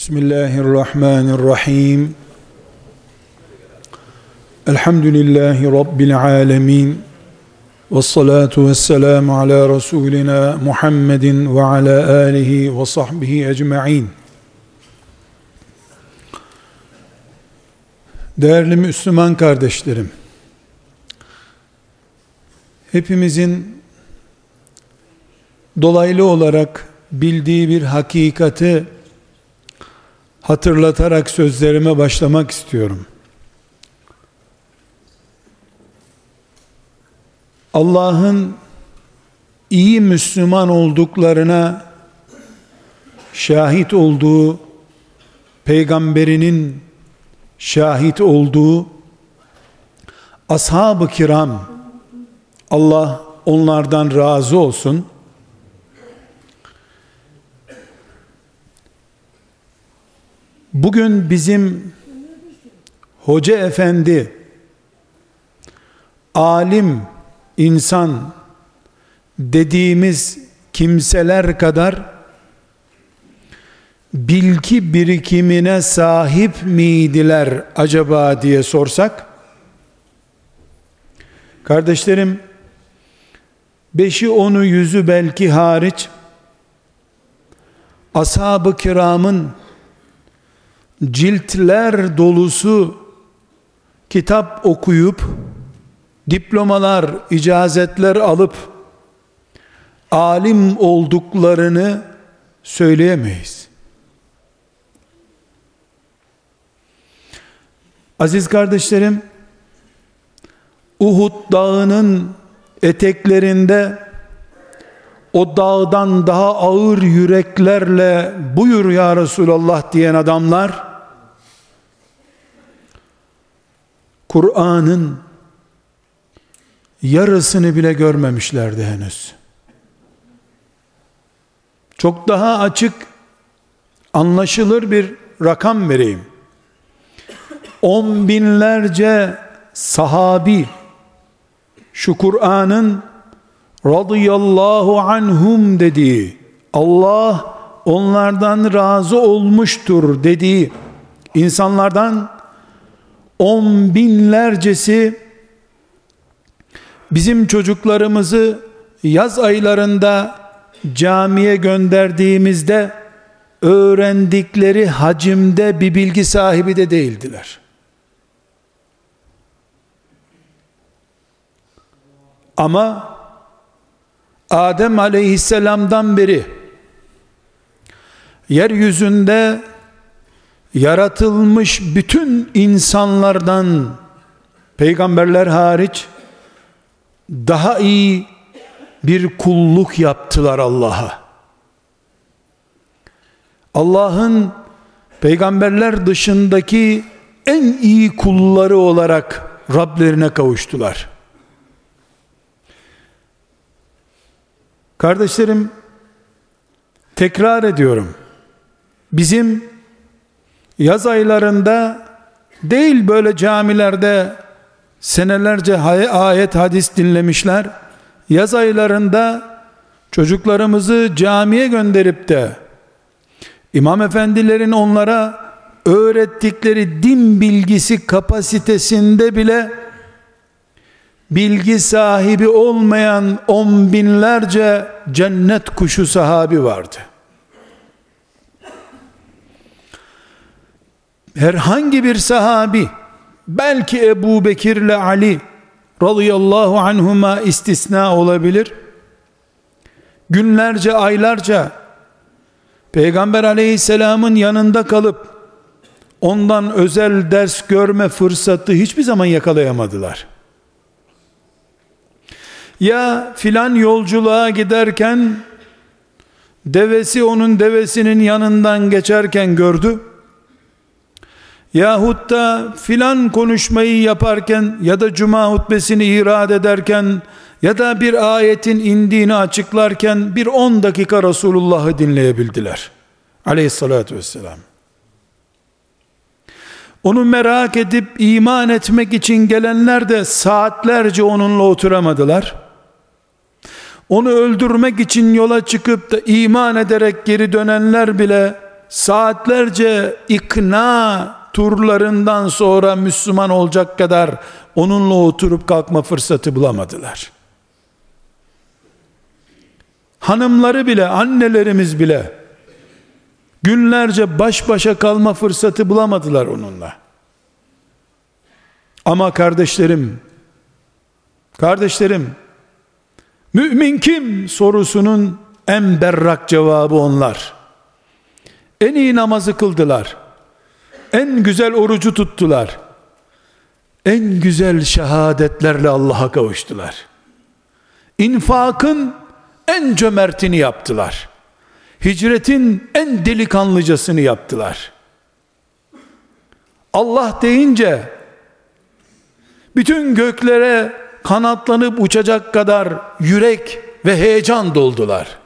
Bismillahirrahmanirrahim. Elhamdülillahi Rabbil alemin. Vessalatu vesselamu ala Resulina Muhammedin ve ala alihi ve sahbihi ecma'in. Değerli Müslüman kardeşlerim, hepimizin dolaylı olarak bildiği bir hakikati hatırlatarak sözlerime başlamak istiyorum. Allah'ın iyi Müslüman olduklarına şahit olduğu, peygamberinin şahit olduğu ashab-ı kiram, Allah onlardan razı olsun, bugün bizim hoca efendi, alim, insan dediğimiz kimseler kadar bilgi birikimine sahip miydiler acaba diye sorsak, kardeşlerim, 5'i 10'u 100'ü belki hariç ashab-ı kiramın ciltler dolusu kitap okuyup diplomalar, icazetler alıp alim olduklarını söyleyemeyiz. Aziz kardeşlerim, Uhud dağının eteklerinde o dağdan daha ağır yüreklerle "Buyur ya Resulallah" diyen adamlar, Kur'an'ın yarısını bile görmemişlerdi henüz. Çok daha açık, anlaşılır bir rakam vereyim. 10 binlerce sahabi şu Kur'an'ın radıyallahu anhum dediği, Allah onlardan razı olmuştur dediği insanlardan 10 binlercesi bizim çocuklarımızı yaz aylarında camiye gönderdiğimizde öğrendikleri hacimde bir bilgi sahibi de değildiler. Ama Adem aleyhisselamdan beri yeryüzünde yaratılmış bütün insanlardan, peygamberler hariç, daha iyi bir kulluk yaptılar Allah'a. Allah'ın peygamberler dışındaki en iyi kulları olarak Rablerine kavuştular. Kardeşlerim, tekrar ediyorum. Bizim yaz aylarında değil, böyle camilerde senelerce ayet hadis dinlemişler, yaz aylarında çocuklarımızı camiye gönderip de imam efendilerin onlara öğrettikleri din bilgisi kapasitesinde bile bilgi sahibi olmayan 10 binlerce cennet kuşu sahabi vardı. Herhangi bir sahabi, belki Ebu Bekir ile Ali radıyallahu anhuma istisna olabilir, günlerce, aylarca Peygamber aleyhisselamın yanında kalıp ondan özel ders görme fırsatı hiçbir zaman yakalayamadılar. Ya filan yolculuğa giderken devesi onun devesinin yanından geçerken gördü, yahut da filan konuşmayı yaparken ya da cuma hutbesini irad ederken ya da bir ayetin indiğini açıklarken bir 10 dakika Resulullah'ı dinleyebildiler aleyhissalatü vesselam. Onu merak edip iman etmek için gelenler de saatlerce onunla oturamadılar. Onu öldürmek için yola çıkıp da iman ederek geri dönenler bile saatlerce ikna turlarından sonra Müslüman olacak kadar onunla oturup kalkma fırsatı bulamadılar. Hanımları bile, annelerimiz bile günlerce baş başa kalma fırsatı bulamadılar onunla. Ama kardeşlerim, mümin kim sorusunun en berrak cevabı onlar. En iyi namazı kıldılar, en güzel orucu tuttular, en güzel şehadetlerle Allah'a kavuştular, infakın en cömertini yaptılar, hicretin en delikanlıcasını yaptılar. Allah deyince bütün göklere kanatlanıp uçacak kadar yürek ve heyecan doldular.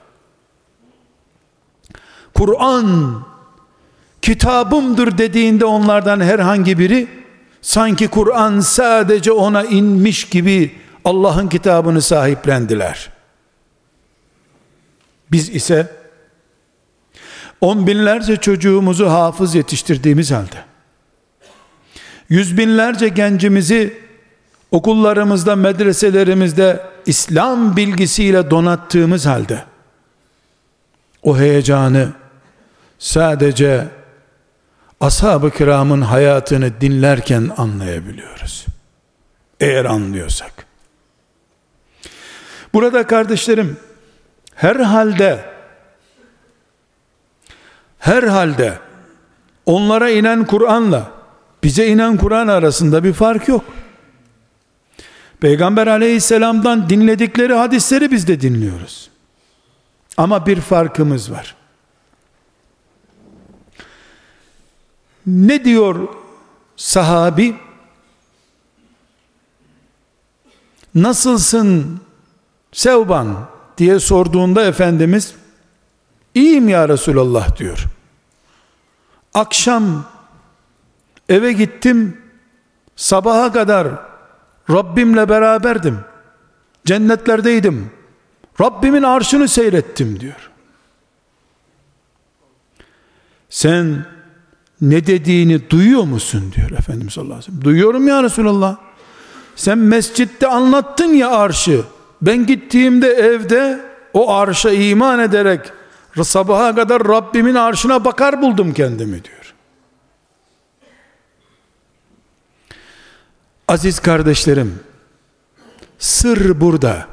Kur'an kitabımdır dediğinde onlardan herhangi biri sanki Kur'an sadece ona inmiş gibi Allah'ın kitabını sahiplendiler. Biz ise on binlerce çocuğumuzu hafız yetiştirdiğimiz halde, yüz binlerce gencimizi okullarımızda, medreselerimizde İslam bilgisiyle donattığımız halde o heyecanı sadece ashab-ı kiramın hayatını dinlerken anlayabiliyoruz. Eğer anlıyorsak. Burada kardeşlerim, herhalde onlara inen Kur'an'la bize inen Kur'an arasında bir fark yok. Peygamber aleyhisselamdan dinledikleri hadisleri biz de dinliyoruz. Ama bir farkımız var. Ne diyor sahabi? Nasılsın Sevban diye sorduğunda Efendimiz, İyiyim ya Resulallah diyor. Akşam eve gittim, sabaha kadar Rabbimle beraberdim, cennetlerdeydim, Rabbimin arşını seyrettim diyor. Sen ne dediğini duyuyor musun diyor Efendimiz sallallahu aleyhi ve sellem. Duyuyorum ya Resulallah. Sen mescitte anlattın ya arşı. Ben gittiğimde evde o arşa iman ederek sabaha kadar Rabbimin arşına bakar buldum kendimi diyor. Aziz kardeşlerim, sır burada.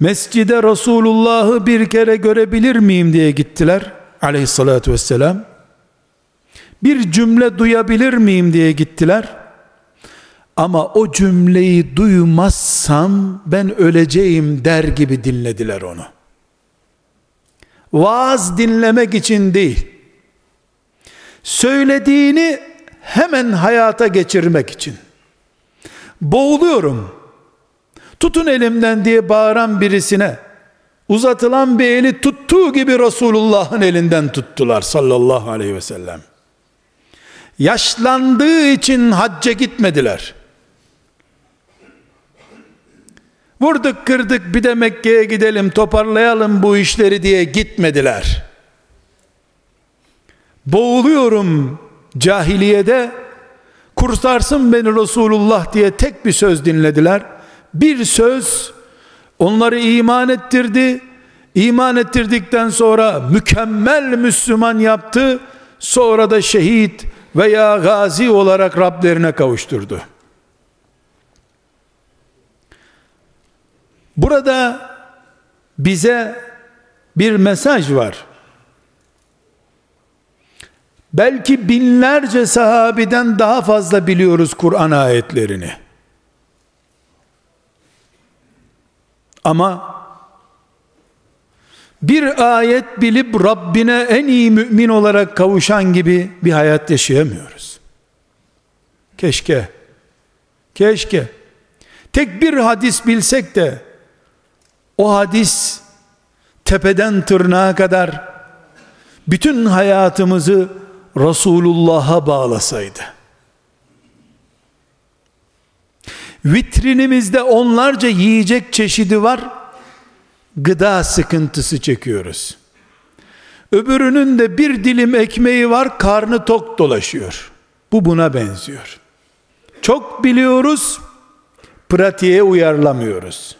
Mescide Resulullah'ı bir kere görebilir miyim diye gittiler aleyhissalatü vesselam. Bir cümle duyabilir miyim diye gittiler. Ama o cümleyi duymazsam ben öleceğim der gibi dinlediler onu. Vaaz dinlemek için değil, söylediğini hemen hayata geçirmek için. Boğuluyorum, tutun elimden diye bağıran birisine uzatılan bir eli tuttuğu gibi Resulullah'ın elinden tuttular sallallahu aleyhi ve sellem. Yaşlandığı için hacca gitmediler. Vurduk kırdık bir de Mekke'ye gidelim toparlayalım bu işleri diye gitmediler. Boğuluyorum cahiliyede, kurtarsın beni Resulullah diye tek bir söz dinlediler. Bir söz onları iman ettirdi. İman ettirdikten sonra mükemmel Müslüman yaptı. Sonra da şehit veya gazi olarak Rablerine kavuşturdu. Burada bize bir mesaj var. Belki binlerce sahabiden daha fazla biliyoruz Kur'an ayetlerini. Ama bir ayet bilip Rabbine en iyi mümin olarak kavuşan gibi bir hayat yaşayamıyoruz. Keşke tek bir hadis bilsek de o hadis tepeden tırnağa kadar bütün hayatımızı Resulullah'a bağlasaydı. Vitrinimizde onlarca yiyecek çeşidi var. Gıda sıkıntısı çekiyoruz. Öbürünün de bir dilim ekmeği var, karnı tok dolaşıyor. Bu buna benziyor. Çok biliyoruz, pratiğe uyarlamıyoruz.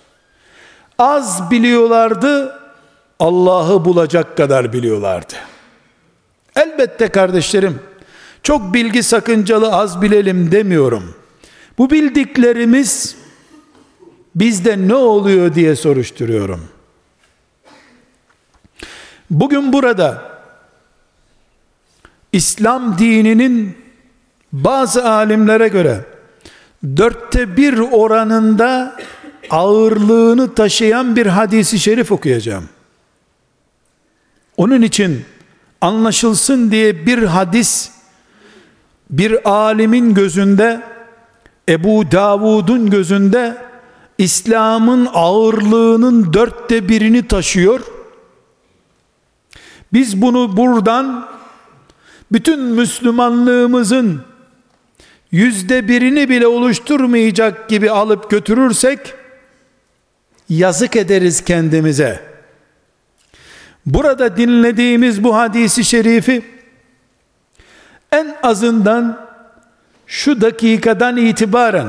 Az biliyorlardı, Allah'ı bulacak kadar biliyorlardı. Elbette kardeşlerim, çok bilgi sakıncalı, az bilelim demiyorum. Bu bildiklerimiz bizde ne oluyor diye soruşturuyorum. Bugün burada İslam dininin bazı alimlere göre 1/4 oranında ağırlığını taşıyan bir hadisi şerif okuyacağım. Onun için anlaşılsın diye bir hadis bir alimin gözünde, Ebu Davud'un gözünde İslam'ın ağırlığının 1/4 taşıyor. Biz bunu buradan bütün Müslümanlığımızın 1% bile oluşturmayacak gibi alıp götürürsek yazık ederiz kendimize. Burada dinlediğimiz bu hadisi şerifi en azından şu dakikadan itibaren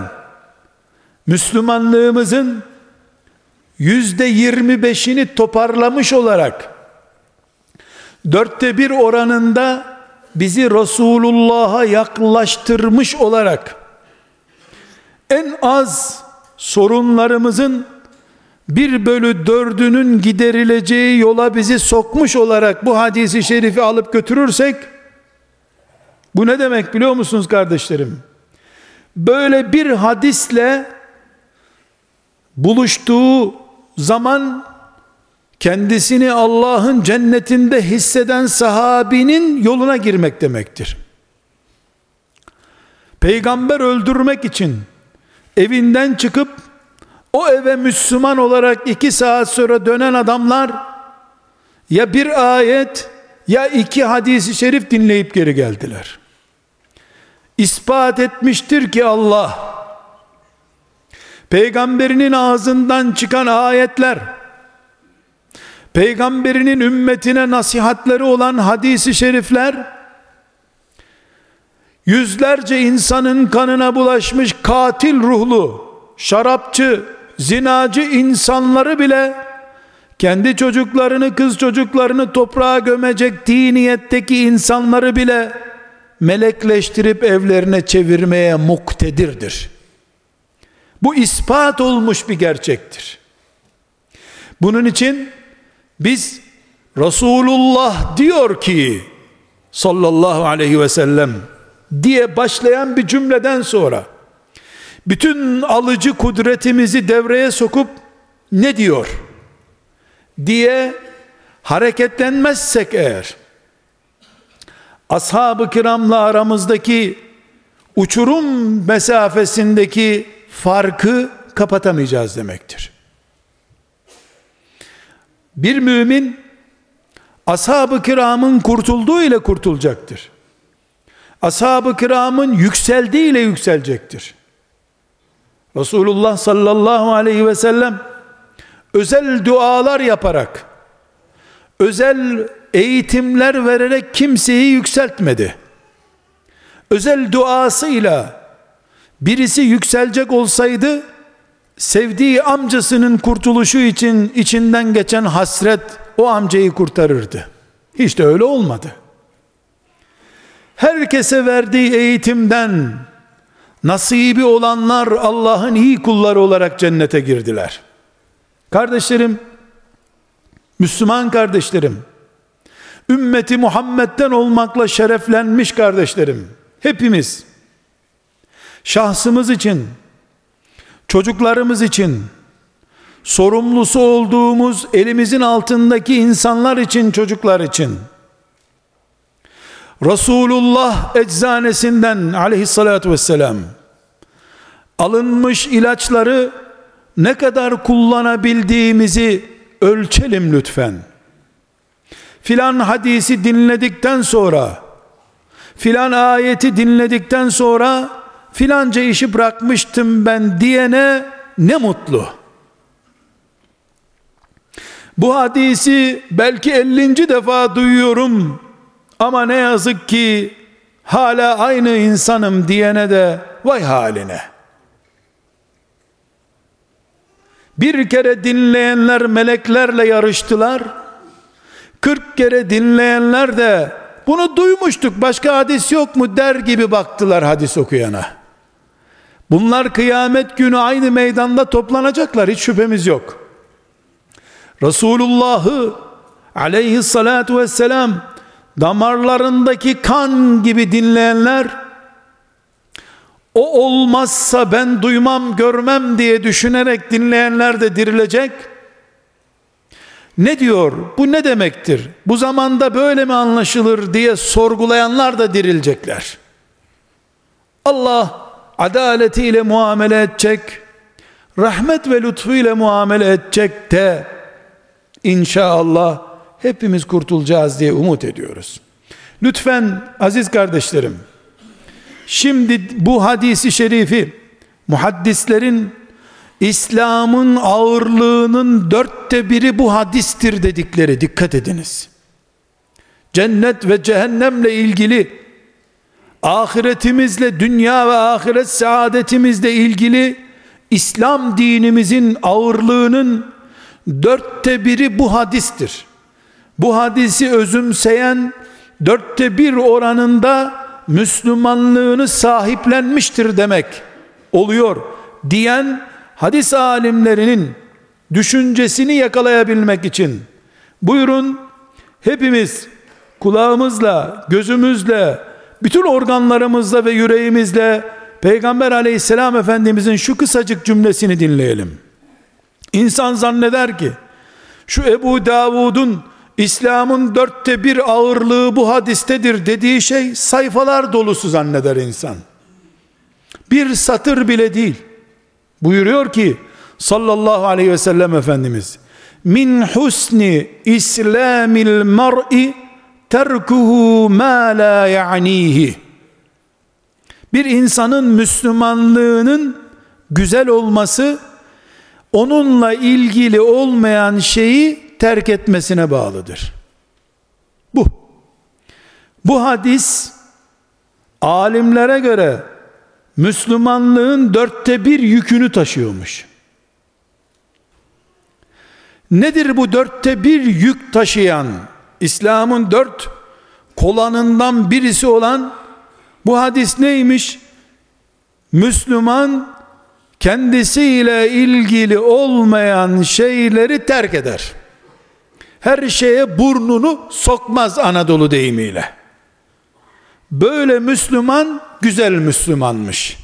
Müslümanlığımızın 25%'ini toparlamış olarak 1/4 oranında bizi Resulullah'a yaklaştırmış olarak en az sorunlarımızın 1/4'ünün giderileceği yola bizi sokmuş olarak bu hadisi şerifi alıp götürürsek, bu ne demek biliyor musunuz kardeşlerim? Böyle bir hadisle buluştuğu zaman kendisini Allah'ın cennetinde hisseden sahabinin yoluna girmek demektir. Peygamber öldürmek için evinden çıkıp o eve Müslüman olarak 2 saat sonra dönen adamlar ya bir ayet ya 2 hadisi şerif dinleyip geri geldiler. İspat etmiştir ki Allah, peygamberinin ağzından çıkan ayetler, peygamberinin ümmetine nasihatleri olan hadisi şerifler, yüzlerce insanın kanına bulaşmış katil ruhlu, şarapçı, zinacı insanları bile kendi çocuklarını, kız çocuklarını toprağa gömecek diniyetteki insanları bile melekleştirip evlerine çevirmeye muktedirdir. Bu ispat olmuş bir gerçektir. Bunun için biz Resulullah diyor ki sallallahu aleyhi ve sellem diye başlayan bir cümleden sonra bütün alıcı kudretimizi devreye sokup ne diyor diye hareketlenmezsek eğer, ashab-ı kiramla aramızdaki uçurum mesafesindeki farkı kapatamayacağız demektir. Bir mümin ashab-ı kiramın kurtulduğu ile kurtulacaktır. Ashab-ı kiramın yükseldiği ile yükselecektir. Resulullah sallallahu aleyhi ve sellem özel dualar yaparak, özel eğitimler vererek kimseyi yükseltmedi. Özel duasıyla birisi yükselecek olsaydı, sevdiği amcasının kurtuluşu için içinden geçen hasret o amcayı kurtarırdı. Hiç de öyle olmadı. Herkese verdiği eğitimden nasibi olanlar Allah'ın iyi kulları olarak cennete girdiler. Kardeşlerim, Müslüman kardeşlerim, ümmeti Muhammed'den olmakla şereflenmiş kardeşlerim, hepimiz şahsımız için, çocuklarımız için, sorumlusu olduğumuz elimizin altındaki insanlar için, çocuklar için Resulullah eczanesinden aleyhissalatü vesselam alınmış ilaçları ne kadar kullanabildiğimizi ölçelim lütfen. Filan hadisi dinledikten sonra, filan ayeti dinledikten sonra filanca işi bırakmıştım ben diyene ne mutlu. Bu hadisi belki 50. defa duyuyorum ama ne yazık ki hala aynı insanım diyene de vay haline. Bir kere dinleyenler meleklerle yarıştılar. 40 kere dinleyenler de bunu duymuştuk, başka hadis yok mu der gibi baktılar hadis okuyana. Bunlar kıyamet günü aynı meydanda toplanacaklar, hiç şüphemiz yok. Resulullah'ı aleyhissalatu vesselam damarlarındaki kan gibi dinleyenler, o olmazsa ben duymam görmem diye düşünerek dinleyenler de dirilecek. Ne diyor? Bu ne demektir? Bu zamanda böyle mi anlaşılır diye sorgulayanlar da dirilecekler. Allah adaletiyle muamele edecek, rahmet ve lütfuyla muamele edecek de inşallah hepimiz kurtulacağız diye umut ediyoruz. Lütfen aziz kardeşlerim, şimdi bu hadisi şerifi muhaddislerin İslam'ın ağırlığının 1/4 bu hadistir dedikleri, dikkat ediniz. Cennet ve cehennemle ilgili, ahiretimizle, dünya ve ahiret saadetimizle ilgili İslam dinimizin ağırlığının 1/4 bu hadistir. Bu hadisi özümseyen 1/4 oranında Müslümanlığını sahiplenmiştir demek oluyor diyen hadis alimlerinin düşüncesini yakalayabilmek için buyurun hepimiz kulağımızla, gözümüzle, bütün organlarımızla ve yüreğimizle Peygamber aleyhisselam Efendimizin şu kısacık cümlesini dinleyelim. İnsan zanneder ki şu Ebu Davud'un İslam'ın 1/4 ağırlığı bu hadistedir dediği şey sayfalar dolusu zanneder insan. Bir satır bile değil. Buyuruyor ki sallallahu aleyhi ve sellem Efendimiz, min husni islamil mar'i terkuhu ma la ya'nihi. Bir insanın Müslümanlığının güzel olması onunla ilgili olmayan şeyi terk etmesine bağlıdır. Bu hadis alimlere göre Müslümanlığın 1/4 yükünü taşıyormuş. Nedir bu 1/4 yük taşıyan, İslam'ın 4 kolanından birisi olan bu hadis neymiş? Müslüman kendisiyle ilgili olmayan şeyleri terk eder. Her şeye burnunu sokmaz Anadolu deyimiyle. Böyle Müslüman güzel Müslümanmış.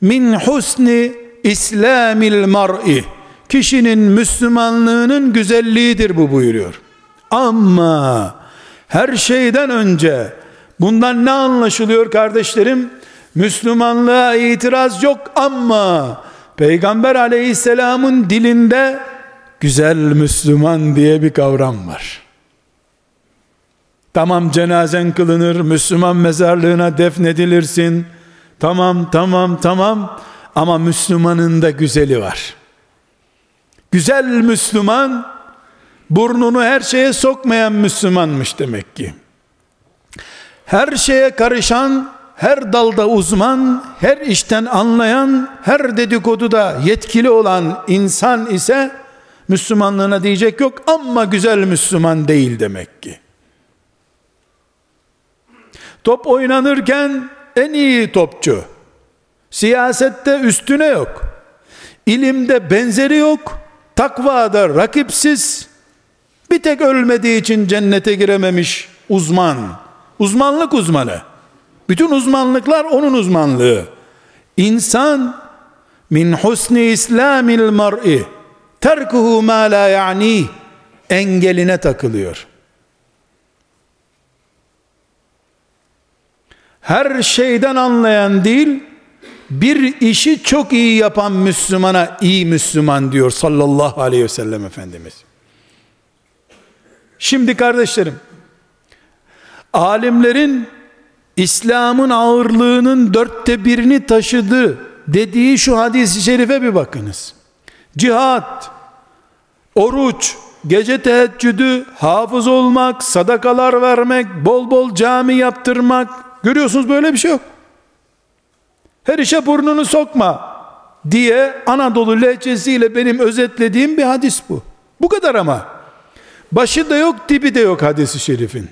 Min husni islamil mar'i. Kişinin Müslümanlığının güzelliğidir bu buyuruyor. Ama her şeyden önce bundan ne anlaşılıyor kardeşlerim? Müslümanlığa itiraz yok ama Peygamber aleyhisselamın dilinde güzel Müslüman diye bir kavram var. Tamam, cenazen kılınır, Müslüman mezarlığına defnedilirsin. Tamam, ama Müslümanın da güzeli var. Güzel Müslüman, burnunu her şeye sokmayan Müslümanmış demek ki. Her şeye karışan, her dalda uzman, her işten anlayan, her dedikoduda yetkili olan insan ise Müslümanlığına diyecek yok ama güzel Müslüman değil demek ki. Top oynanırken en iyi topçu, siyasette üstüne yok, ilimde benzeri yok, takvada rakipsiz, bir tek ölmediği için cennete girememiş uzman, uzmanlık uzmanı, bütün uzmanlıklar onun uzmanlığı. İnsan min husni islamil mar'i terkuhu ma la ya'ni engeline takılıyor. Her şeyden anlayan değil, bir işi çok iyi yapan Müslümana iyi Müslüman diyor sallallahu aleyhi ve sellem Efendimiz. Şimdi kardeşlerim, alimlerin İslam'ın ağırlığının 1/4 taşıdı dediği şu hadis-i şerife bir bakınız. Cihat, oruç, gece teheccüdü, hafız olmak, sadakalar vermek, bol bol cami yaptırmak. Görüyorsunuz böyle bir şey yok. Her işe burnunu sokma diye Anadolu lehçesiyle benim özetlediğim bir hadis bu. Bu kadar ama. Başı da yok, dibi de yok hadis-i şerifin.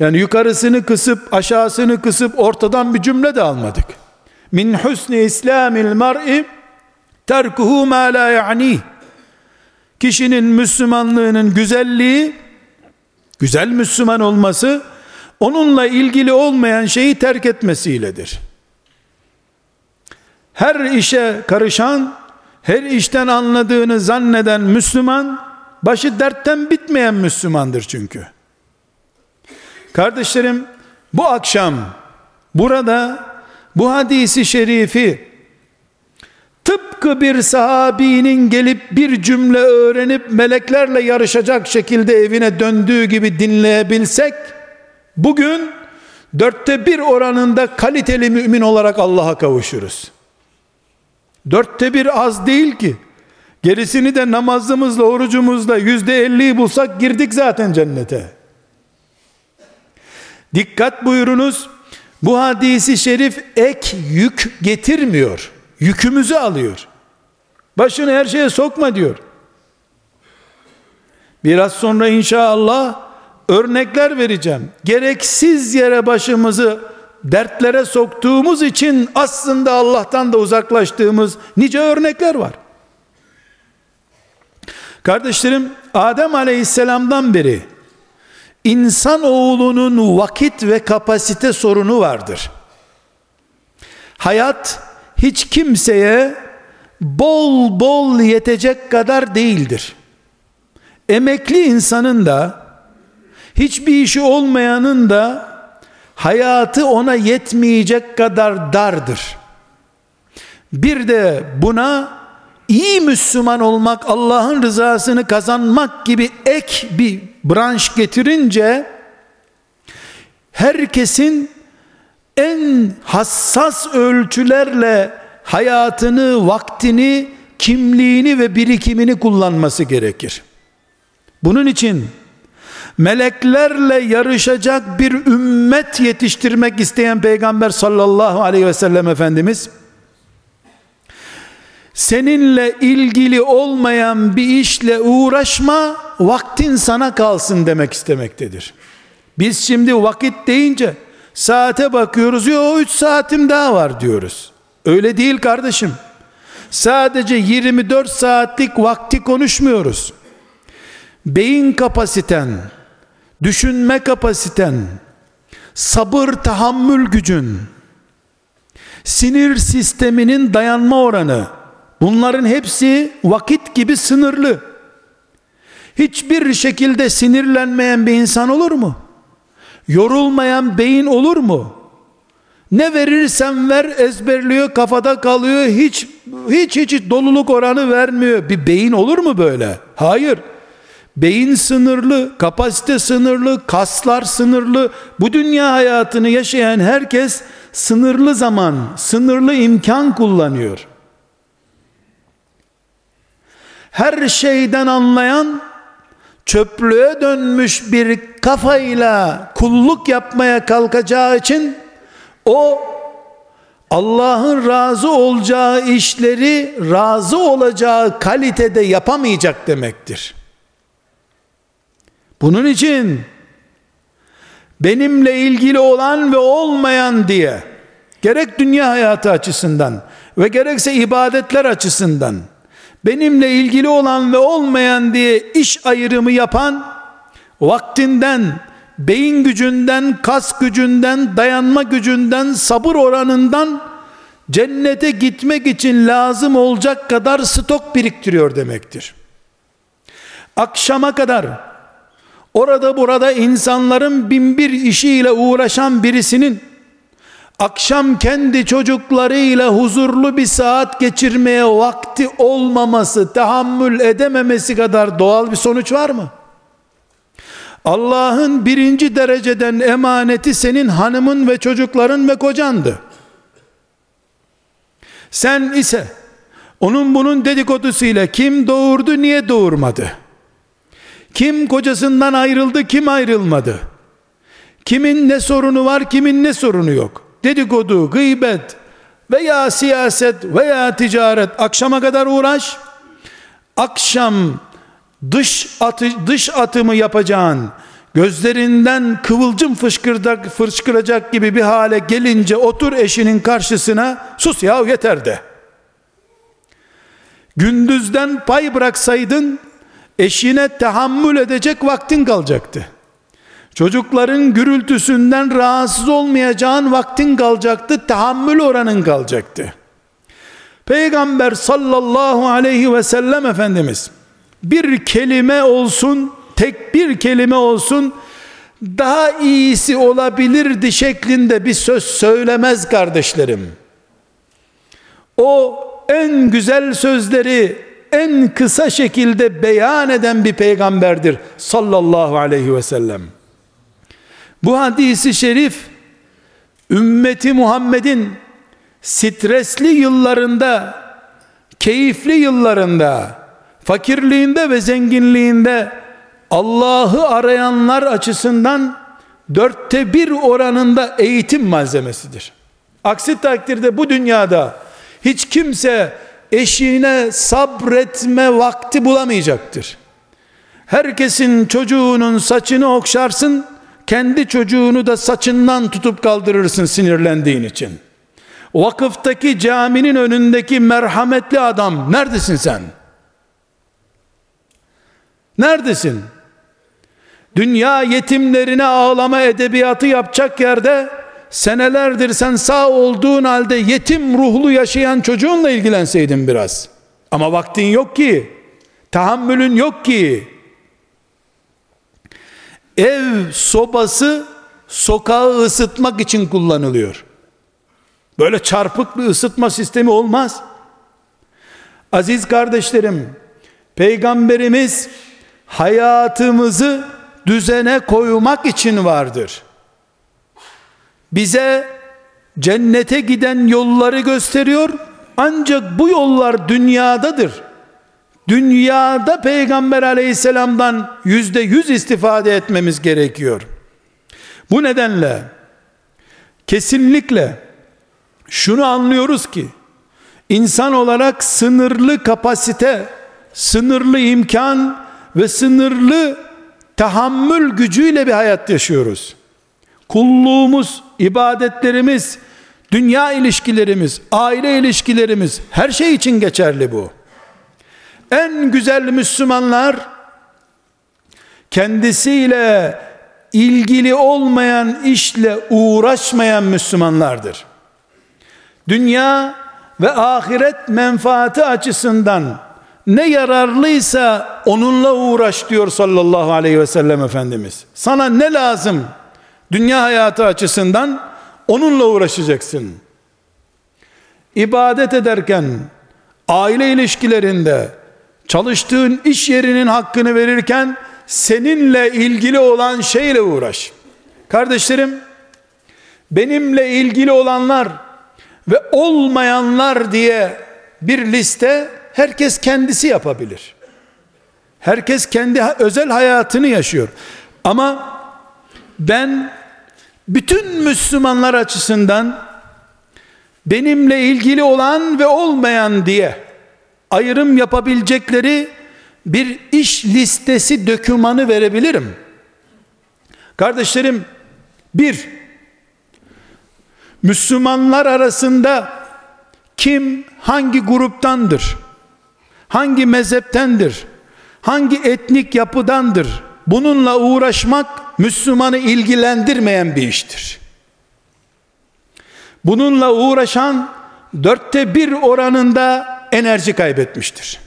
Yani yukarısını kısıp, aşağısını kısıp ortadan bir cümle de almadık. Min husni islamil mar'i terkuhu ma la ya'ni. Kişinin Müslümanlığının güzelliği, güzel Müslüman olması, onunla ilgili olmayan şeyi terk etmesiyledir. Her işe karışan, her işten anladığını zanneden Müslüman, başı dertten bitmeyen Müslümandır çünkü. Kardeşlerim, bu akşam burada bu hadisi şerifi tıpkı bir sahabinin gelip bir cümle öğrenip meleklerle yarışacak şekilde evine döndüğü gibi dinleyebilsek, bugün 1/4 oranında kaliteli mümin olarak Allah'a kavuşuruz. 1/4 az değil ki. Gerisini de namazımızla, orucumuzla 50%'yi bulsak girdik zaten cennete. Dikkat buyurunuz, bu hadisi şerif ek yük getirmiyor. Yükümüzü alıyor. Başını her şeye sokma diyor. Biraz sonra inşallah örnekler vereceğim. Gereksiz yere başımızı dertlere soktuğumuz için aslında Allah'tan da uzaklaştığımız nice örnekler var. Kardeşlerim, Adem Aleyhisselam'dan beri insanoğlunun vakit ve kapasite sorunu vardır. Hayat hiç kimseye bol bol yetecek kadar değildir. Emekli insanın da, hiçbir işi olmayanın da hayatı ona yetmeyecek kadar dardır. Bir de buna iyi Müslüman olmak, Allah'ın rızasını kazanmak gibi ek bir branş getirince, herkesin en hassas ölçülerle hayatını, vaktini, kimliğini ve birikimini kullanması gerekir. Bunun için meleklerle yarışacak bir ümmet yetiştirmek isteyen Peygamber sallallahu aleyhi ve sellem Efendimiz, seninle ilgili olmayan bir işle uğraşma, vaktin sana kalsın demek istemektedir. Biz şimdi vakit deyince saate bakıyoruz, yo 3 saatim daha var diyoruz. Öyle değil kardeşim. Sadece 24 saatlik vakti konuşmuyoruz. Beyin kapasiten, düşünme kapasiten, sabır tahammül gücün, sinir sisteminin dayanma oranı, bunların hepsi vakit gibi sınırlı. Hiçbir şekilde sinirlenmeyen bir insan olur mu? Yorulmayan beyin olur mu? Ne verirsen ver ezberliyor, kafada kalıyor, hiç doluluk oranı vermiyor. Bir beyin olur mu böyle? Hayır. Beyin sınırlı, kapasite sınırlı, kaslar sınırlı. Bu dünya hayatını yaşayan herkes sınırlı zaman, sınırlı imkan kullanıyor. Her şeyden anlayan, çöplüğe dönmüş bir kafayla kulluk yapmaya kalkacağı için o Allah'ın razı olacağı işleri razı olacağı kalitede yapamayacak demektir. Bunun için benimle ilgili olan ve olmayan diye gerek dünya hayatı açısından ve gerekse ibadetler açısından benimle ilgili olan ve olmayan diye iş ayrımı yapan, vaktinden, beyin gücünden, kas gücünden, dayanma gücünden, sabır oranından cennete gitmek için lazım olacak kadar stok biriktiriyor demektir. Akşama kadar orada burada insanların binbir işiyle uğraşan birisinin akşam kendi çocuklarıyla huzurlu bir saat geçirmeye vakti olmaması, tahammül edememesi kadar doğal bir sonuç var mı? Allah'ın birinci dereceden emaneti senin hanımın ve çocukların ve kocandı. Sen ise onun bunun dedikodusuyla kim doğurdu, niye doğurmadı? Kim kocasından ayrıldı, kim ayrılmadı? Kimin ne sorunu var, kimin ne sorunu yok? Dedikodu, gıybet veya siyaset veya ticaret, akşama kadar uğraş. Akşam dış atımı yapacağın, gözlerinden kıvılcım fışkıracak gibi bir hale gelince otur eşinin karşısına, sus ya yeter de. Gündüzden pay bıraksaydın eşine tahammül edecek vaktin kalacaktı. Çocukların gürültüsünden rahatsız olmayacağın vaktin kalacaktı, tahammül oranın kalacaktı. Peygamber sallallahu aleyhi ve sellem Efendimiz bir kelime olsun, tek bir kelime olsun, daha iyisi olabilirdi şeklinde bir söz söylemez kardeşlerim. O en güzel sözleri en kısa şekilde beyan eden bir peygamberdir sallallahu aleyhi ve sellem. Bu hadisi şerif ümmeti Muhammed'in stresli yıllarında, keyifli yıllarında, fakirliğinde ve zenginliğinde Allah'ı arayanlar açısından 1/4 oranında eğitim malzemesidir. Aksi takdirde bu dünyada hiç kimse eşine sabretme vakti bulamayacaktır. Herkesin çocuğunun saçını okşarsın, kendi çocuğunu da saçından tutup kaldırırsın sinirlendiğin için. Vakıftaki caminin önündeki merhametli adam, neredesin sen? Neredesin? Dünya yetimlerine ağlama edebiyatı yapacak yerde senelerdir sen sağ olduğun halde yetim ruhlu yaşayan çocuğunla ilgilenseydin biraz. Ama vaktin yok ki, tahammülün yok ki. Ev sobası sokağı ısıtmak için kullanılıyor. Böyle çarpık bir ısıtma sistemi olmaz. Aziz kardeşlerim, Peygamberimiz hayatımızı düzene koymak için vardır. Bize cennete giden yolları gösteriyor. Ancak bu yollar dünyadadır. Dünyada Peygamber Aleyhisselam'dan %100 istifade etmemiz gerekiyor. Bu nedenle kesinlikle şunu anlıyoruz ki insan olarak sınırlı kapasite, sınırlı imkan ve sınırlı tahammül gücüyle bir hayat yaşıyoruz. Kulluğumuz, ibadetlerimiz, dünya ilişkilerimiz, aile ilişkilerimiz, her şey için geçerli bu. En güzel Müslümanlar kendisiyle ilgili olmayan işle uğraşmayan Müslümanlardır. Dünya ve ahiret menfaati açısından ne yararlıysa onunla uğraş diyor sallallahu aleyhi ve sellem Efendimiz. Sana ne lazım dünya hayatı açısından, onunla uğraşacaksın. İbadet ederken, aile ilişkilerinde, çalıştığın iş yerinin hakkını verirken seninle ilgili olan şeyle uğraş. Kardeşlerim, benimle ilgili olanlar ve olmayanlar diye bir liste herkes kendisi yapabilir. Herkes kendi özel hayatını yaşıyor. Ama ben bütün Müslümanlar açısından benimle ilgili olan ve olmayan diye ayrım yapabilecekleri bir iş listesi dokümanı verebilirim. Kardeşlerim, bir, Müslümanlar arasında kim hangi gruptandır, hangi mezheptendir, hangi etnik yapıdandır, bununla uğraşmak Müslümanı ilgilendirmeyen bir iştir. Bununla uğraşan 1/4 oranında enerji kaybetmiştir.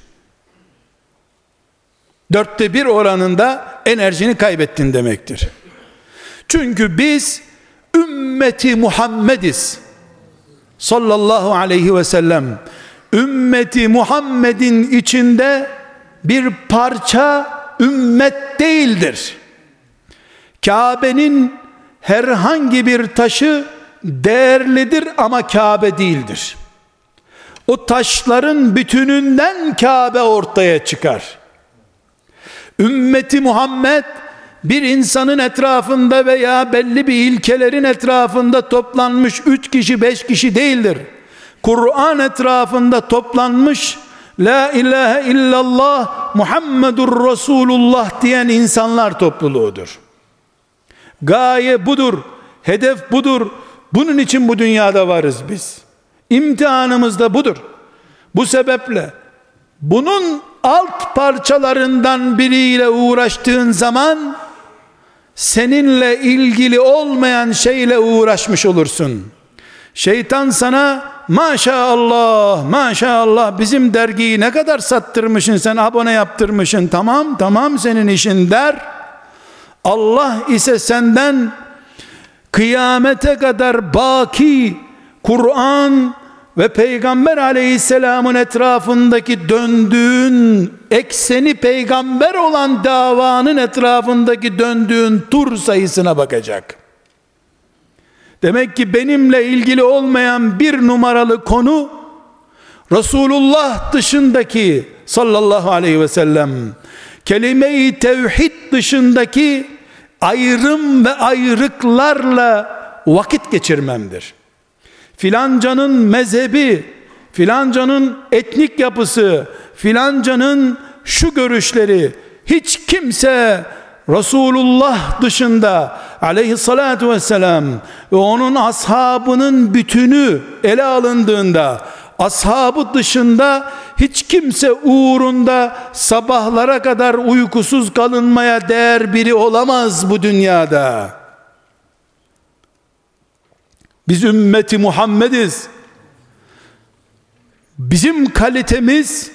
1/4 oranında enerjini kaybettin demektir. Çünkü biz ümmeti Muhammediz sallallahu aleyhi ve sellem. Ümmeti Muhammed'in içinde bir parça ümmet değildir. Kabe'nin herhangi bir taşı değerlidir ama Kabe değildir. O taşların bütününden Kabe ortaya çıkar. Ümmeti Muhammed bir insanın etrafında veya belli bir ilkelerin etrafında toplanmış 3 kişi 5 kişi değildir. Kur'an etrafında toplanmış La ilahe illallah Muhammedur Resulullah diyen insanlar topluluğudur. Gaye budur, hedef budur. Bunun için bu dünyada varız biz. İmtihanımız da budur. Bu sebeple bunun alt parçalarından biriyle uğraştığın zaman seninle ilgili olmayan şeyle uğraşmış olursun. Şeytan sana maşallah maşallah bizim dergiyi ne kadar sattırmışsın sen, abone yaptırmışsın, tamam tamam senin işin der. Allah ise senden kıyamete kadar baki Kur'an ve Peygamber Aleyhisselam'ın etrafındaki döndüğün ekseni, peygamber olan davanın etrafındaki döndüğün tur sayısına bakacak. Demek ki benimle ilgili olmayan bir numaralı konu Resulullah dışındaki sallallahu aleyhi ve sellem kelime-i tevhid dışındaki ayrım ve ayrıklarla vakit geçirmemdir. Filancanın mezhebi, filancanın etnik yapısı, filancanın şu görüşleri, hiç kimse Resulullah dışında aleyhissalatu vesselam ve onun ashabının bütünü ele alındığında, ashabı dışında hiç kimse uğrunda sabahlara kadar uykusuz kalınmaya değer biri olamaz bu dünyada. Biz ümmeti Muhammediz. Bizim kalitemiz,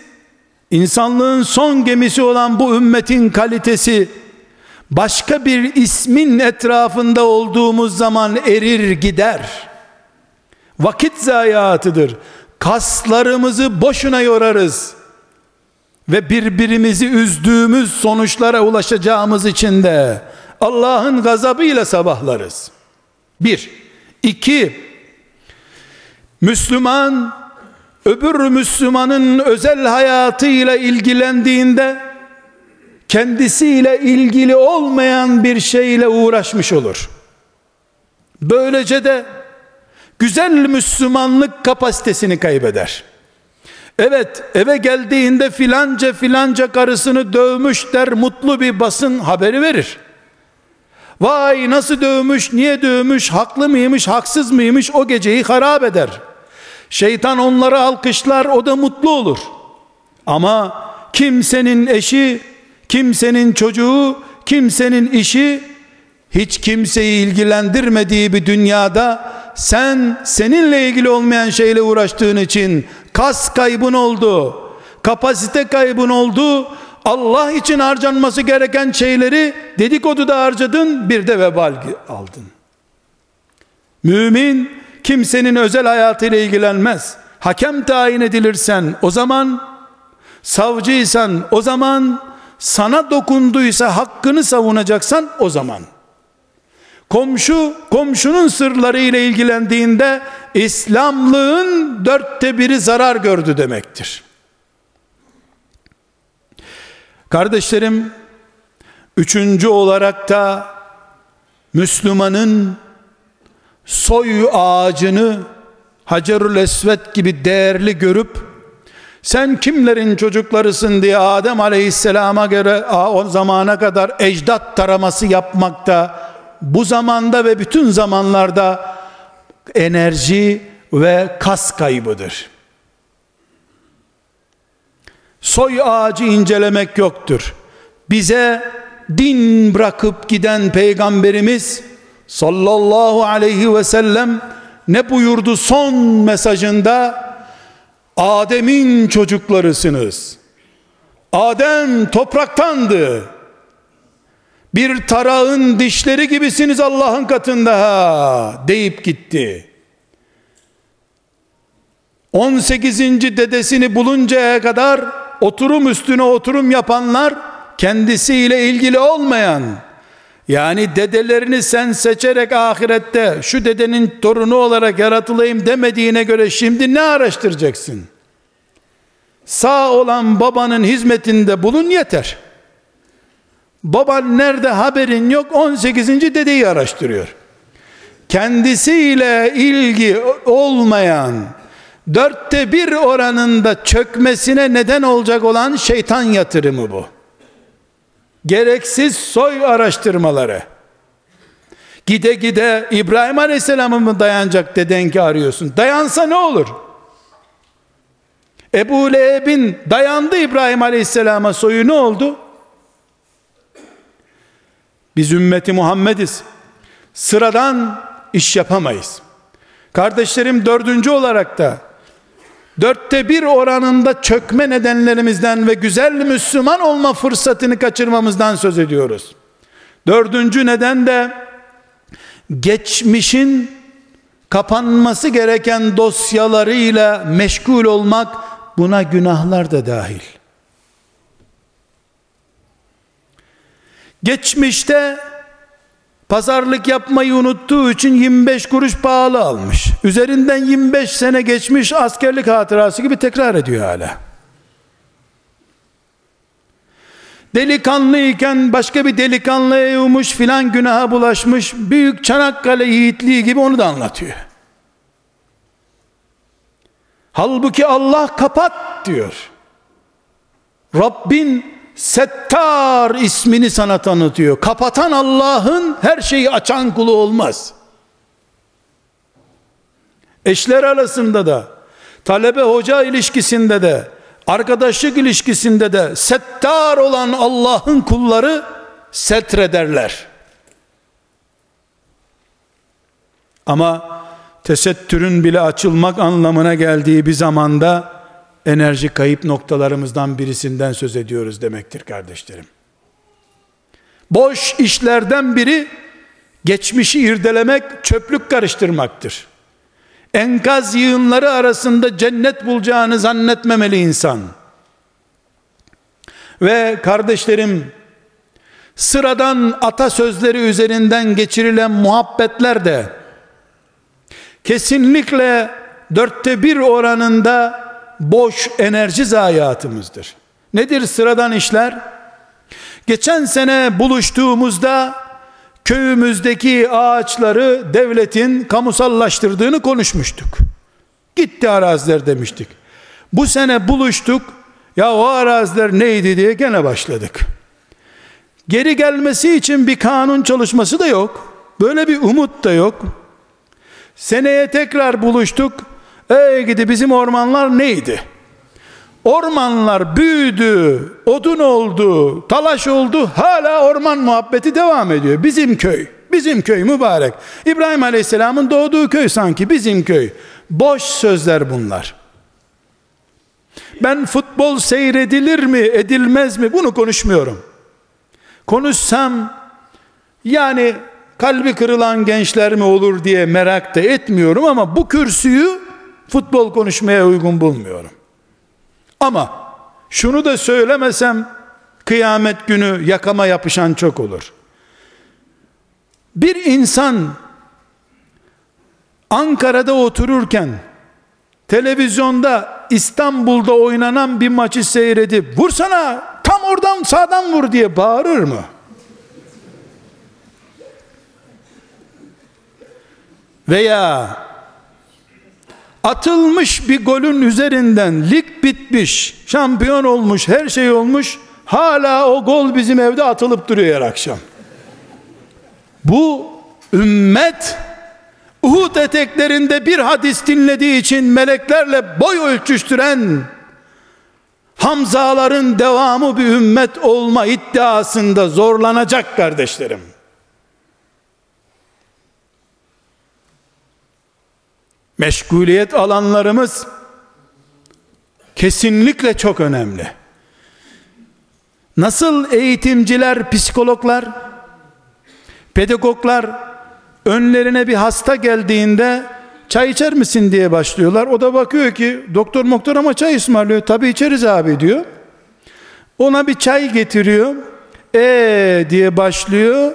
insanlığın son gemisi olan bu ümmetin kalitesi başka bir ismin etrafında olduğumuz zaman erir gider. Vakit zayiatıdır. Kaslarımızı boşuna yorarız ve birbirimizi üzdüğümüz sonuçlara ulaşacağımız için de Allah'ın gazabıyla sabahlarız. 1. 2. Müslüman öbür Müslümanın özel hayatıyla ilgilendiğinde kendisiyle ilgili olmayan bir şeyle uğraşmış olur. Böylece de güzel Müslümanlık kapasitesini kaybeder. Evet, eve geldiğinde filanca karısını dövmüş der, mutlu bir basın haberi verir. Vay nasıl dövmüş, niye dövmüş, haklı mıymış, haksız mıymış, o geceyi harap eder. Şeytan onları alkışlar, o da mutlu olur. Ama kimsenin eşi, kimsenin çocuğu, kimsenin işi, hiç kimseyi ilgilendirmediği bir dünyada sen seninle ilgili olmayan şeyle uğraştığın için kas kaybın oldu, kapasite kaybın oldu. Allah için harcanması gereken şeyleri dedikoduda harcadın, bir de vebal aldın. Mümin kimsenin özel hayatıyla ilgilenmez. Hakem tayin edilirsen o zaman, savcıysan o zaman, sana dokunduysa hakkını savunacaksan o zaman. Komşunun sırları ile ilgilendiğinde İslamlığın 1/4 zarar gördü demektir. Kardeşlerim, 3. olarak da Müslümanın soy ağacını Hacerül Esved gibi değerli görüp sen kimlerin çocuklarısın diye Adem Aleyhisselam'a göre o zamana kadar ecdat taraması yapmakta, bu zamanda ve bütün zamanlarda enerji ve kas kaybıdır. Soy ağacı incelemek yoktur. Bize din bırakıp giden Peygamberimiz sallallahu aleyhi ve sellem ne buyurdu son mesajında? Adem'in çocuklarısınız. Adem topraktandı. Bir tarağın dişleri gibisiniz Allah'ın katında ha deyip gitti. 18. dedesini buluncaya kadar oturum üstüne oturum yapanlar kendisiyle ilgili olmayan, yani dedelerini sen seçerek ahirette şu dedenin torunu olarak yaratılayım demediğine göre şimdi ne araştıracaksın? Sağ olan babanın hizmetinde bulun yeter. Baban nerede haberin yok, 18. dedeyi araştırıyor. Kendisiyle ilgi olmayan, 1/4 oranında çökmesine neden olacak olan şeytan yatırımı bu. Gereksiz soy araştırmaları. Gide gide İbrahim Aleyhisselam'a mı dayanacak dedenki arıyorsun? Dayansa ne olur? Ebu Leheb'in dayandı İbrahim Aleyhisselam'a soyu, ne oldu? Biz ümmeti Muhammediz. Sıradan iş yapamayız. Kardeşlerim, 4. olarak da 1/4 oranında çökme nedenlerimizden ve güzel Müslüman olma fırsatını kaçırmamızdan söz ediyoruz. 4. neden de geçmişin kapanması gereken dosyalarıyla meşgul olmak, buna günahlar da dahil. Geçmişte pazarlık yapmayı unuttuğu için 25 kuruş pahalı almış. Üzerinden 25 sene geçmiş, askerlik hatırası gibi tekrar ediyor hala. Delikanlıyken başka bir delikanlıya yumuş filan, günaha bulaşmış. Büyük Çanakkale yiğitliği gibi onu da anlatıyor. Halbuki Allah kapat diyor. Rabbin Settar ismini sana tanıtıyor. Kapatan Allah'ın her şeyi açan kulu olmaz. Eşler arasında da, talebe hoca ilişkisinde de, arkadaşlık ilişkisinde de Settar olan Allah'ın kulları setrederler. Ama tesettürün bile açılmak anlamına geldiği bir zamanda enerji kayıp noktalarımızdan birisinden söz ediyoruz demektir kardeşlerim. Boş işlerden biri geçmişi irdelemek, çöplük karıştırmaktır. Enkaz yığınları arasında cennet bulacağını zannetmemeli insan. Ve kardeşlerim, sıradan atasözleri üzerinden geçirilen muhabbetler de kesinlikle 1/4 oranında boş enerji zayiatımızdır. Nedir sıradan işler? Geçen sene buluştuğumuzda köyümüzdeki ağaçları devletin kamusallaştırdığını konuşmuştuk. Gitti araziler demiştik. Bu sene buluştuk. Ya o araziler neydi diye gene başladık. Geri gelmesi için bir kanun çalışması da yok. Böyle bir umut da yok. Seneye tekrar buluştuk. Gidi bizim ormanlar neydi? Ormanlar büyüdü, odun oldu, talaş oldu, hala orman muhabbeti devam ediyor. Bizim köy mübarek. İbrahim Aleyhisselam'ın doğduğu köy sanki bizim köy. Boş sözler bunlar. Ben futbol seyredilir mi, edilmez mi, bunu konuşmuyorum. Konuşsam yani kalbi kırılan gençler mi olur diye merak da etmiyorum ama bu kürsüyü futbol konuşmaya uygun bulmuyorum. Ama şunu da söylemesem kıyamet günü yakama yapışan çok olur. Bir insan Ankara'da otururken televizyonda İstanbul'da oynanan bir maçı seyredip vursana, tam oradan sağdan vur diye bağırır mı? Veya atılmış bir golün üzerinden lig bitmiş, şampiyon olmuş, her şey olmuş, hala o gol bizim evde atılıp duruyor her akşam. Bu ümmet Uhud eteklerinde bir hadis dinlediği için meleklerle boy ölçüştüren Hamzaların devamı bir ümmet olma iddiasında zorlanacak kardeşlerim. Meşguliyet alanlarımız kesinlikle çok önemli. Nasıl eğitimciler, psikologlar, pedagoglar önlerine bir hasta geldiğinde çay içer misin diye başlıyorlar. O da bakıyor ki doktor moktor ama çay ısmarlıyor. Tabii içeriz abi diyor. Ona bir çay getiriyor. Diye başlıyor.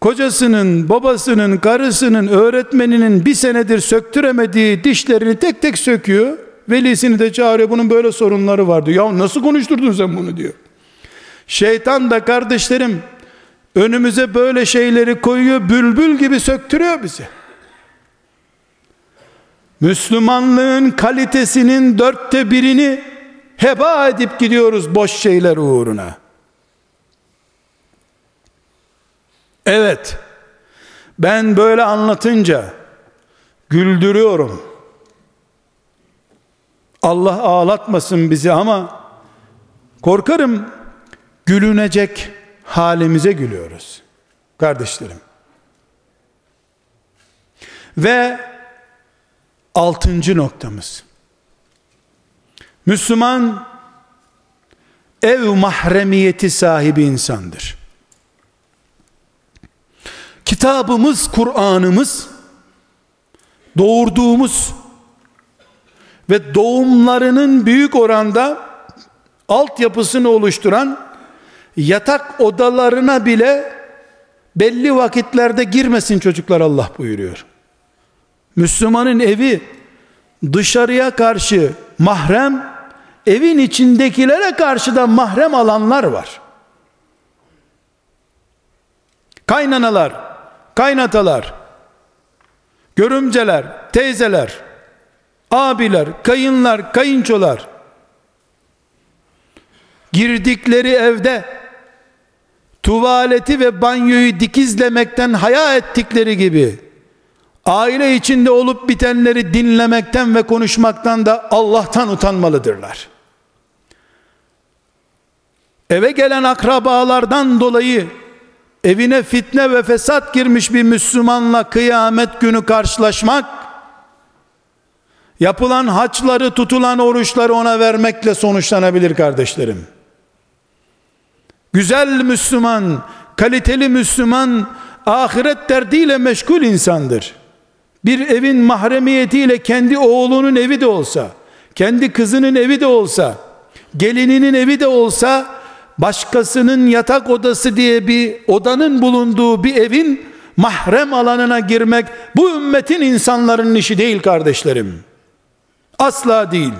Kocasının, babasının, karısının, öğretmeninin bir senedir söktüremediği dişlerini tek tek söküyor. Velisini de çağırıyor. Bunun böyle sorunları var diyor. Ya nasıl konuşturdun sen bunu diyor. Şeytan da kardeşlerim önümüze böyle şeyleri koyuyor, bülbül gibi söktürüyor bizi. Müslümanlığın kalitesinin 1/4'ünü heba edip gidiyoruz boş şeyler uğruna. Evet, ben böyle anlatınca güldürüyorum. Allah ağlatmasın bizi ama korkarım gülünecek halimize gülüyoruz kardeşlerim. Ve 6. noktamız, Müslüman ev mahremiyeti sahibi insandır. Kitabımız, Kur'an'ımız, doğurduğumuz ve doğumlarının büyük oranda altyapısını oluşturan yatak odalarına bile belli vakitlerde girmesin çocuklar Allah buyuruyor. Müslümanın evi dışarıya karşı mahrem, evin içindekilere karşı da mahrem alanlar var. Kaynanalar, kaynatalar, görümceler, teyzeler, abiler, kayınlar, kayınçolar girdikleri evde tuvaleti ve banyoyu dikizlemekten haya ettikleri gibi aile içinde olup bitenleri dinlemekten ve konuşmaktan da Allah'tan utanmalıdırlar. Eve gelen akrabalardan dolayı evine fitne ve fesat girmiş bir Müslümanla kıyamet günü karşılaşmak, yapılan haçları, tutulan oruçları ona vermekle sonuçlanabilir kardeşlerim. Güzel Müslüman, kaliteli Müslüman, ahiret derdiyle meşgul insandır. Bir evin mahremiyetiyle kendi oğlunun evi de olsa, kendi kızının evi de olsa, gelininin evi de olsa, başkasının yatak odası diye bir odanın bulunduğu bir evin mahrem alanına girmek bu ümmetin insanların işi değil kardeşlerim. Asla değil.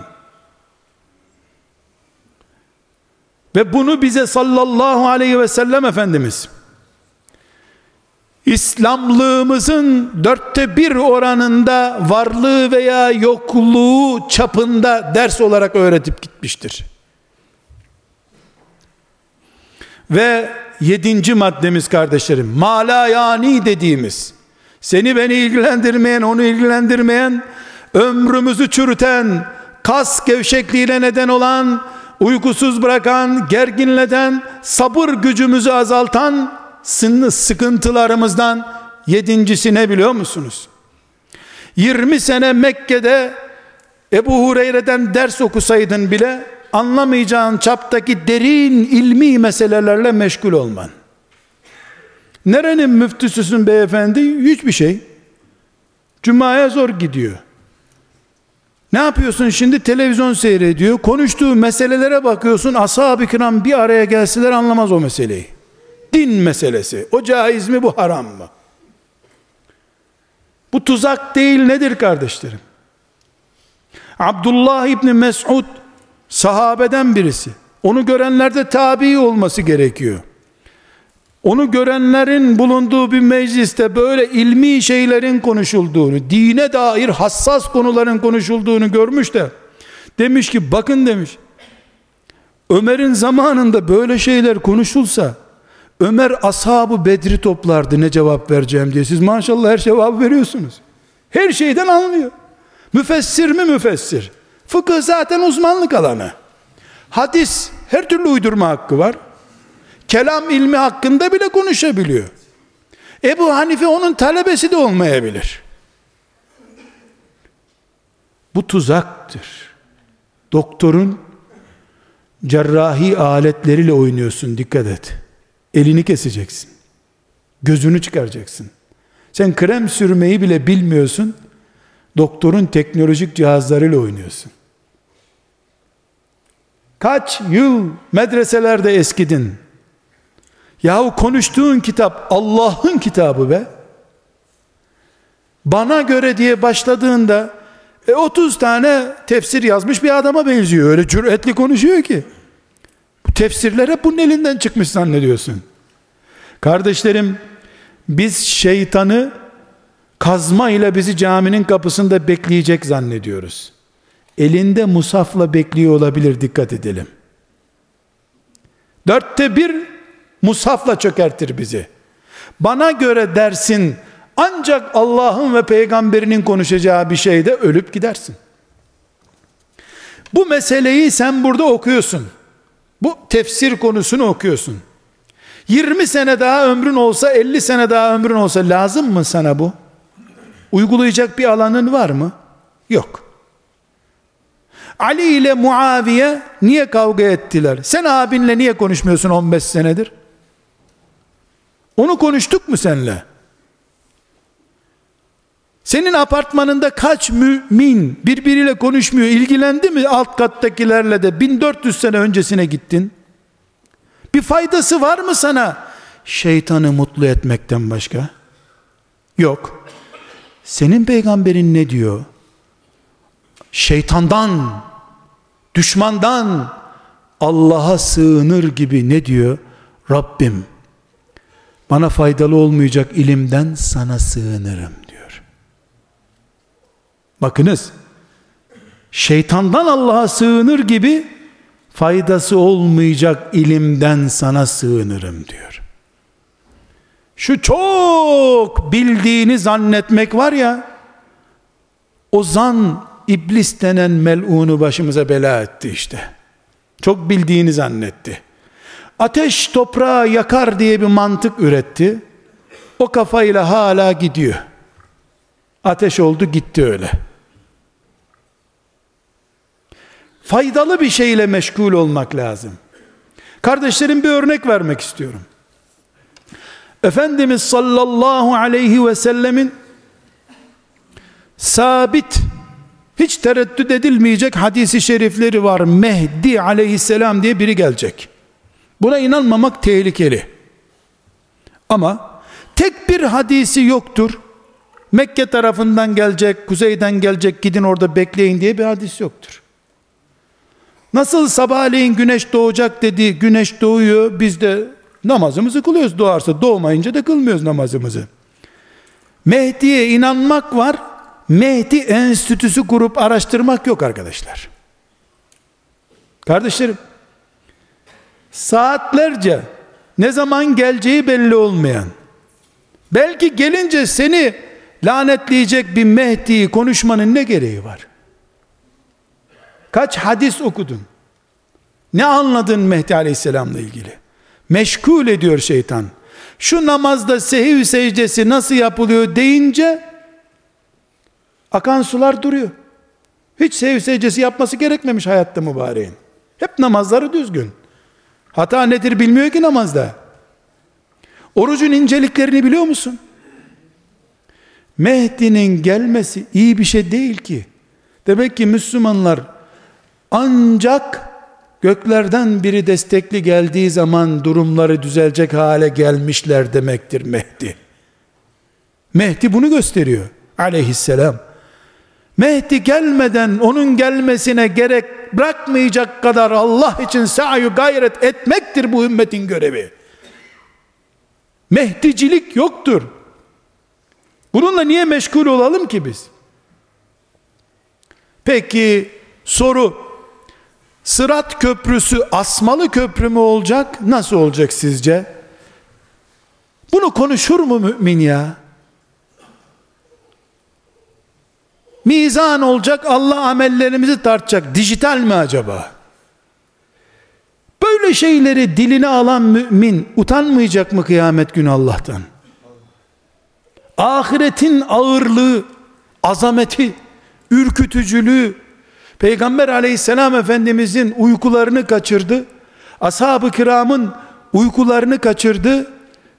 Ve bunu bize sallallahu aleyhi ve sellem Efendimiz İslamlığımızın 1/4 oranında varlığı veya yokluğu çapında ders olarak öğretip gitmiştir. Ve 7. maddemiz kardeşlerim, malayani dediğimiz, seni beni ilgilendirmeyen, onu ilgilendirmeyen, ömrümüzü çürüten, kas gevşekliğine neden olan, uykusuz bırakan, gerginleden, sabır gücümüzü azaltan sıkıntılarımızdan 7.'si ne biliyor musunuz? 20 sene Mekke'de Ebu Hureyre'den ders okusaydın bile anlamayacağın çaptaki derin ilmi meselelerle meşgul olman. Nerenin müftüsüsün beyefendi? Hiçbir şey. Cuma'ya zor gidiyor. Ne yapıyorsun şimdi? Televizyon seyrediyor. Konuştuğu meselelere bakıyorsun. Ashab-ı kiram bir araya gelseler anlamaz o meseleyi. Din meselesi. O caiz mi, bu haram mı? Bu tuzak değil nedir kardeşlerim? Abdullah İbni Mes'ud sahabeden birisi. Onu görenlerde tabi olması gerekiyor. Onu görenlerin bulunduğu bir mecliste böyle ilmi şeylerin konuşulduğunu, dine dair hassas konuların konuşulduğunu görmüş de demiş ki, bakın demiş, Ömer'in zamanında böyle şeyler konuşulsa Ömer ashabı Bedri toplardı ne cevap vereceğim diye. Siz maşallah her cevabı veriyorsunuz. Her şeyden anlıyor. Müfessir mi müfessir? Fıkıh zaten uzmanlık alanı. Hadis, her türlü uydurma hakkı var. Kelam ilmi hakkında bile konuşabiliyor. Ebu Hanife onun talebesi de olmayabilir. Bu tuzaktır. Doktorun cerrahi aletleriyle oynuyorsun, dikkat et. Elini keseceksin. Gözünü çıkaracaksın. Sen krem sürmeyi bile bilmiyorsun. Doktorun teknolojik cihazlarıyla oynuyorsun. Kaç yıl medreselerde eskidin. Yahu konuştuğun kitap Allah'ın kitabı be. Bana göre diye başladığında 30 tane tefsir yazmış bir adama benziyor. Öyle cüretli konuşuyor ki. Tefsirlere bunun elinden çıkmış zannediyorsun. Kardeşlerim, biz şeytanı kazma ile bizi caminin kapısında bekleyecek zannediyoruz. Elinde musafla bekliyor olabilir, dikkat edelim. 1/4 musafla çökertir bizi. Bana göre dersin, ancak Allah'ın ve peygamberinin konuşacağı bir şeyde ölüp gidersin. Bu meseleyi sen burada okuyorsun. Bu tefsir konusunu okuyorsun. 20 sene daha ömrün olsa, 50 sene daha ömrün olsa lazım mı sana bu? Uygulayacak bir alanın var mı? Yok. Ali ile Muaviye niye kavga ettiler? Sen abinle niye konuşmuyorsun 15 senedir? Onu konuştuk mu seninle? Senin apartmanında kaç mümin birbiriyle konuşmuyor, ilgilendi mi alt kattakilerle de? 1400 sene öncesine gittin. Bir faydası var mı sana? Şeytanı mutlu etmekten başka? Yok. Senin peygamberin ne diyor? Şeytandan, düşmandan Allah'a sığınır gibi ne diyor? Rabbim, bana faydalı olmayacak ilimden sana sığınırım diyor. Bakınız, şeytandan Allah'a sığınır gibi faydası olmayacak ilimden sana sığınırım diyor. Şu çok bildiğini zannetmek var ya, o zan iblis denen mel'unu başımıza bela etti işte. Çok bildiğini zannetti. Ateş toprağı yakar diye bir mantık üretti. O kafayla hala gidiyor. Ateş oldu gitti öyle. Faydalı bir şeyle meşgul olmak lazım. Kardeşlerim, bir örnek vermek istiyorum. Efendimiz sallallahu aleyhi ve sellemin sabit, hiç tereddüt edilmeyecek hadisi şerifleri var. Mehdi aleyhisselam diye biri gelecek. Buna inanmamak tehlikeli. Ama tek bir hadisi yoktur. Mekke tarafından gelecek, kuzeyden gelecek, gidin orada bekleyin diye bir hadis yoktur. Nasıl sabahleyin güneş doğacak dedi, güneş doğuyor, biz de namazımızı kılıyoruz doğarsa, doğmayınca da kılmıyoruz namazımızı. Mehdi'ye inanmak var, Mehdi enstitüsü kurup araştırmak yok arkadaşlar. Kardeşlerim, saatlerce ne zaman geleceği belli olmayan, belki gelince seni lanetleyecek bir Mehdi'yi konuşmanın ne gereği var? Kaç hadis okudun? Ne anladın Mehdi Aleyhisselam'la ilgili? Meşgul ediyor şeytan. Şu namazda sehiv secdesi nasıl yapılıyor deyince akan sular duruyor. Hiç sehiv secdesi yapması gerekmemiş hayatta mübareğin. Hep namazları düzgün. Hata nedir bilmiyor ki namazda. Orucun inceliklerini biliyor musun? Mehdi'nin gelmesi iyi bir şey değil ki. Demek ki Müslümanlar ancak göklerden biri destekli geldiği zaman durumları düzelecek hale gelmişler demektir Mehdi. Mehdi bunu gösteriyor aleyhisselam. Mehdi gelmeden onun gelmesine gerek bırakmayacak kadar Allah için sa'yu gayret etmektir bu ümmetin görevi. Mehdicilik yoktur. Bununla niye meşgul olalım ki biz? Peki soru, Sırat Köprüsü asmalı köprü mü olacak? Nasıl olacak sizce? Bunu konuşur mu mümin ya? Mizan olacak, Allah amellerimizi tartacak. Dijital mi acaba? Böyle şeyleri diline alan mümin utanmayacak mı kıyamet günü Allah'tan? Ahiretin ağırlığı, azameti, ürkütücülüğü, Peygamber aleyhisselam Efendimizin uykularını kaçırdı, ashab-ı kiramın uykularını kaçırdı,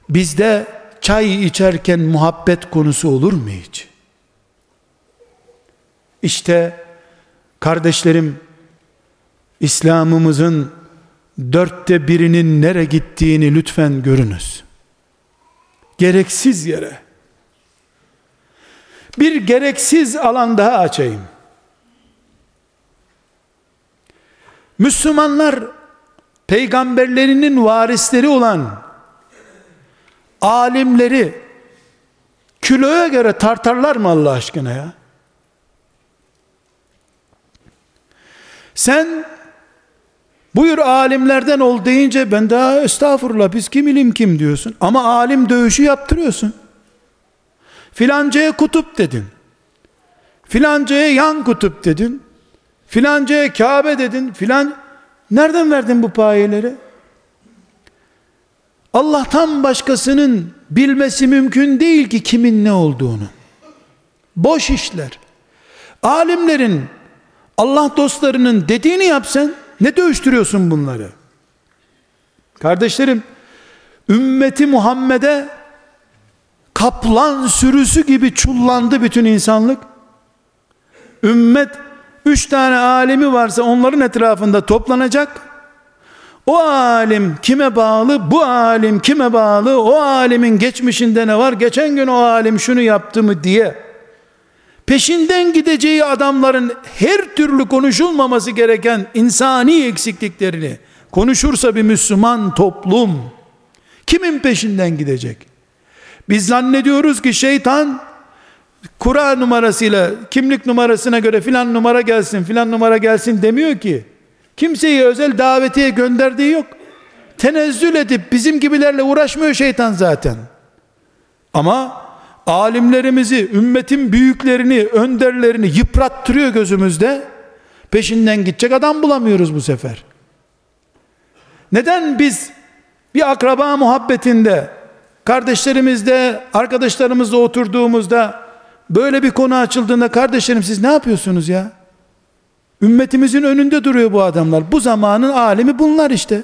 bizde çay içerken muhabbet konusu olur mu hiç? İşte kardeşlerim, İslam'ımızın 1/4'ünün nereye gittiğini lütfen görünüz. Gereksiz yere. Bir gereksiz alan daha açayım. Müslümanlar peygamberlerinin varisleri olan alimleri kiloya göre tartarlar mı Allah aşkına ya? Sen buyur alimlerden ol deyince ben daha estağfurullah biz kim ilim kim diyorsun. Ama alim dövüşü yaptırıyorsun. Filancaya kutup dedin. Filancaya yan kutup dedin. Filancaya Kabe dedin. Filan nereden verdin bu payeleri? Allah'tan başkasının bilmesi mümkün değil ki kimin ne olduğunu. Boş işler. Alimlerin, Allah dostlarının dediğini yapsan ne dövüştürüyorsun bunları? Kardeşlerim, ümmeti Muhammed'e kaplan sürüsü gibi çullandı bütün insanlık. Ümmet 3 tane alimi varsa onların etrafında toplanacak. O alim kime bağlı, bu alim kime bağlı, o alimin geçmişinde ne var, geçen gün o alim şunu yaptı mı diye peşinden gideceği adamların her türlü konuşulmaması gereken insani eksikliklerini konuşursa bir Müslüman toplum kimin peşinden gidecek? Biz zannediyoruz ki şeytan kura numarasıyla, kimlik numarasına göre filan numara gelsin, filan numara gelsin demiyor ki. Kimseyi özel davetiye gönderdiği yok. Tenezzül edip bizim gibilerle uğraşmıyor şeytan zaten. Ama alimlerimizi, ümmetin büyüklerini, önderlerini yıprattırıyor gözümüzde. Peşinden gidecek adam bulamıyoruz bu sefer. Neden biz bir akraba muhabbetinde, kardeşlerimizde, arkadaşlarımızla oturduğumuzda böyle bir konu açıldığında kardeşlerim siz ne yapıyorsunuz ya? Ümmetimizin önünde duruyor bu adamlar. Bu zamanın alimi bunlar işte.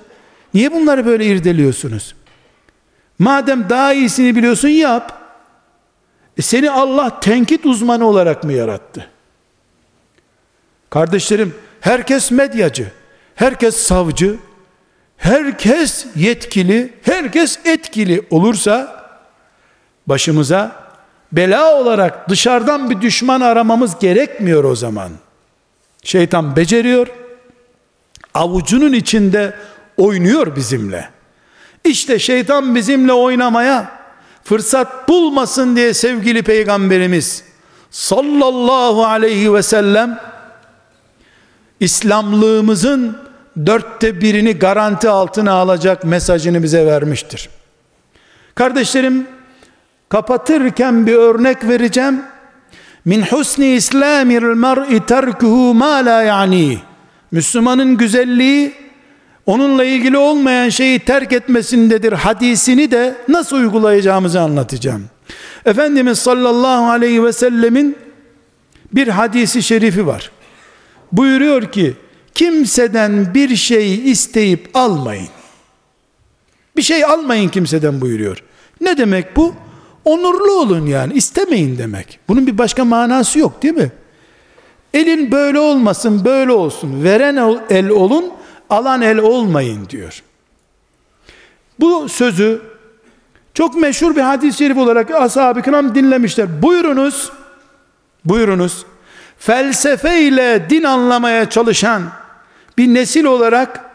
Niye bunları böyle irdeliyorsunuz? Madem daha iyisini biliyorsun yap. Seni Allah tenkit uzmanı olarak mı yarattı? Kardeşlerim, herkes medyacı, herkes savcı, herkes yetkili, herkes etkili olursa başımıza bela olarak dışarıdan bir düşman aramamız gerekmiyor o zaman. Şeytan beceriyor, avucunun içinde oynuyor bizimle. İşte şeytan bizimle oynamaya fırsat bulmasın diye sevgili Peygamberimiz sallallahu aleyhi ve sellem İslamlığımızın 1/4'ünü garanti altına alacak mesajını bize vermiştir. Kardeşlerim, kapatırken bir örnek vereceğim. Min husni islamil mer'i terkuhu ma la yani. Müslümanın güzelliği onunla ilgili olmayan şeyi terk etmesindedir hadisini de nasıl uygulayacağımızı anlatacağım. Efendimiz sallallahu aleyhi ve sellemin bir hadisi şerifi var. Buyuruyor ki kimseden bir şeyi isteyip almayın. Bir şey almayın kimseden buyuruyor. Ne demek bu? Onurlu olun yani, istemeyin demek. Bunun bir başka manası yok değil mi? Elin böyle olmasın, böyle olsun. Veren el olun, alan el olmayın diyor. Bu sözü çok meşhur bir hadis-i şerif olarak ashab-ı kiram dinlemişler. Buyurunuz, buyurunuz. Felsefeyle din anlamaya çalışan bir nesil olarak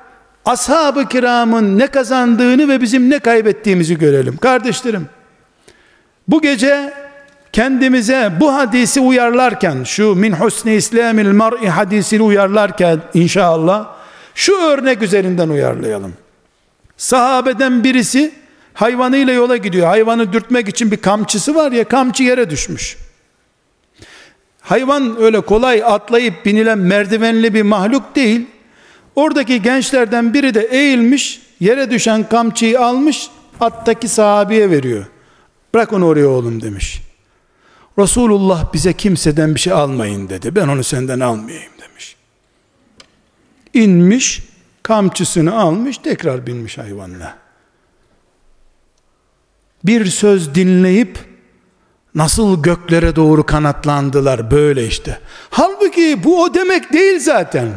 ashab-ı kiramın ne kazandığını ve bizim ne kaybettiğimizi görelim. Kardeşlerim, bu gece kendimize bu hadisi uyarlarken, şu min husni islamil mar'i hadisini uyarlarken inşallah şu örnek üzerinden uyarlayalım. Sahabeden birisi hayvanıyla yola gidiyor. Hayvanı dürtmek için bir kamçısı var ya, kamçı yere düşmüş. Hayvan öyle kolay atlayıp binilen merdivenli bir mahluk değil. Oradaki gençlerden biri de eğilmiş, yere düşen kamçıyı almış, attaki sahabeye veriyor. Bırak onu oraya oğlum demiş. Resulullah bize kimseden bir şey almayın dedi. Ben onu senden almayayım demiş. İnmiş, kamçısını almış, tekrar binmiş hayvanla. Bir söz dinleyip nasıl göklere doğru kanatlandılar böyle işte. Halbuki bu o demek değil zaten.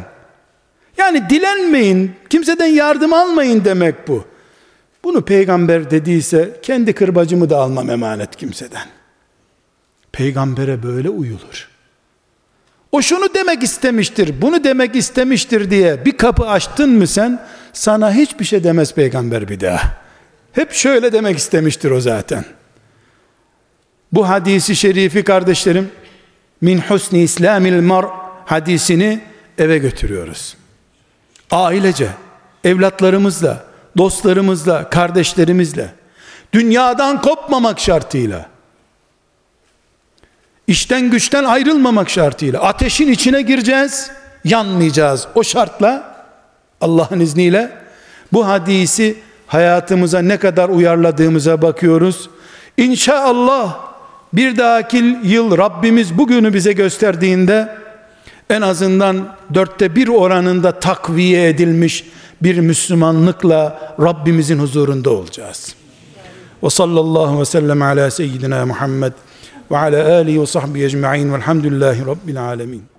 Yani dilenmeyin, kimseden yardım almayın demek bu. Bunu peygamber dediyse kendi kırbacımı da almam emanet kimseden. Peygambere böyle uyulur. O şunu demek istemiştir, bunu demek istemiştir diye bir kapı açtın mı sen, sana hiçbir şey demez peygamber bir daha. Hep şöyle demek istemiştir o zaten. Bu hadisi şerifi kardeşlerim, min husni islamil mar hadisini eve götürüyoruz. Ailece, evlatlarımızla, dostlarımızla, kardeşlerimizle, dünyadan kopmamak şartıyla, işten güçten ayrılmamak şartıyla, ateşin içine gireceğiz, yanmayacağız. O şartla, Allah'ın izniyle, bu hadisi hayatımıza ne kadar uyarladığımıza bakıyoruz. İnşallah bir dahaki yıl Rabbimiz bugünü bize gösterdiğinde en azından 1/4 oranında takviye edilmiş bir Müslümanlıkla Rabbimizin huzurunda olacağız. Ve sallallahu ve sellem ala seyyidina Muhammed ve ala alihi ve sahbihi ecma'in velhamdülillahi rabbil alemin.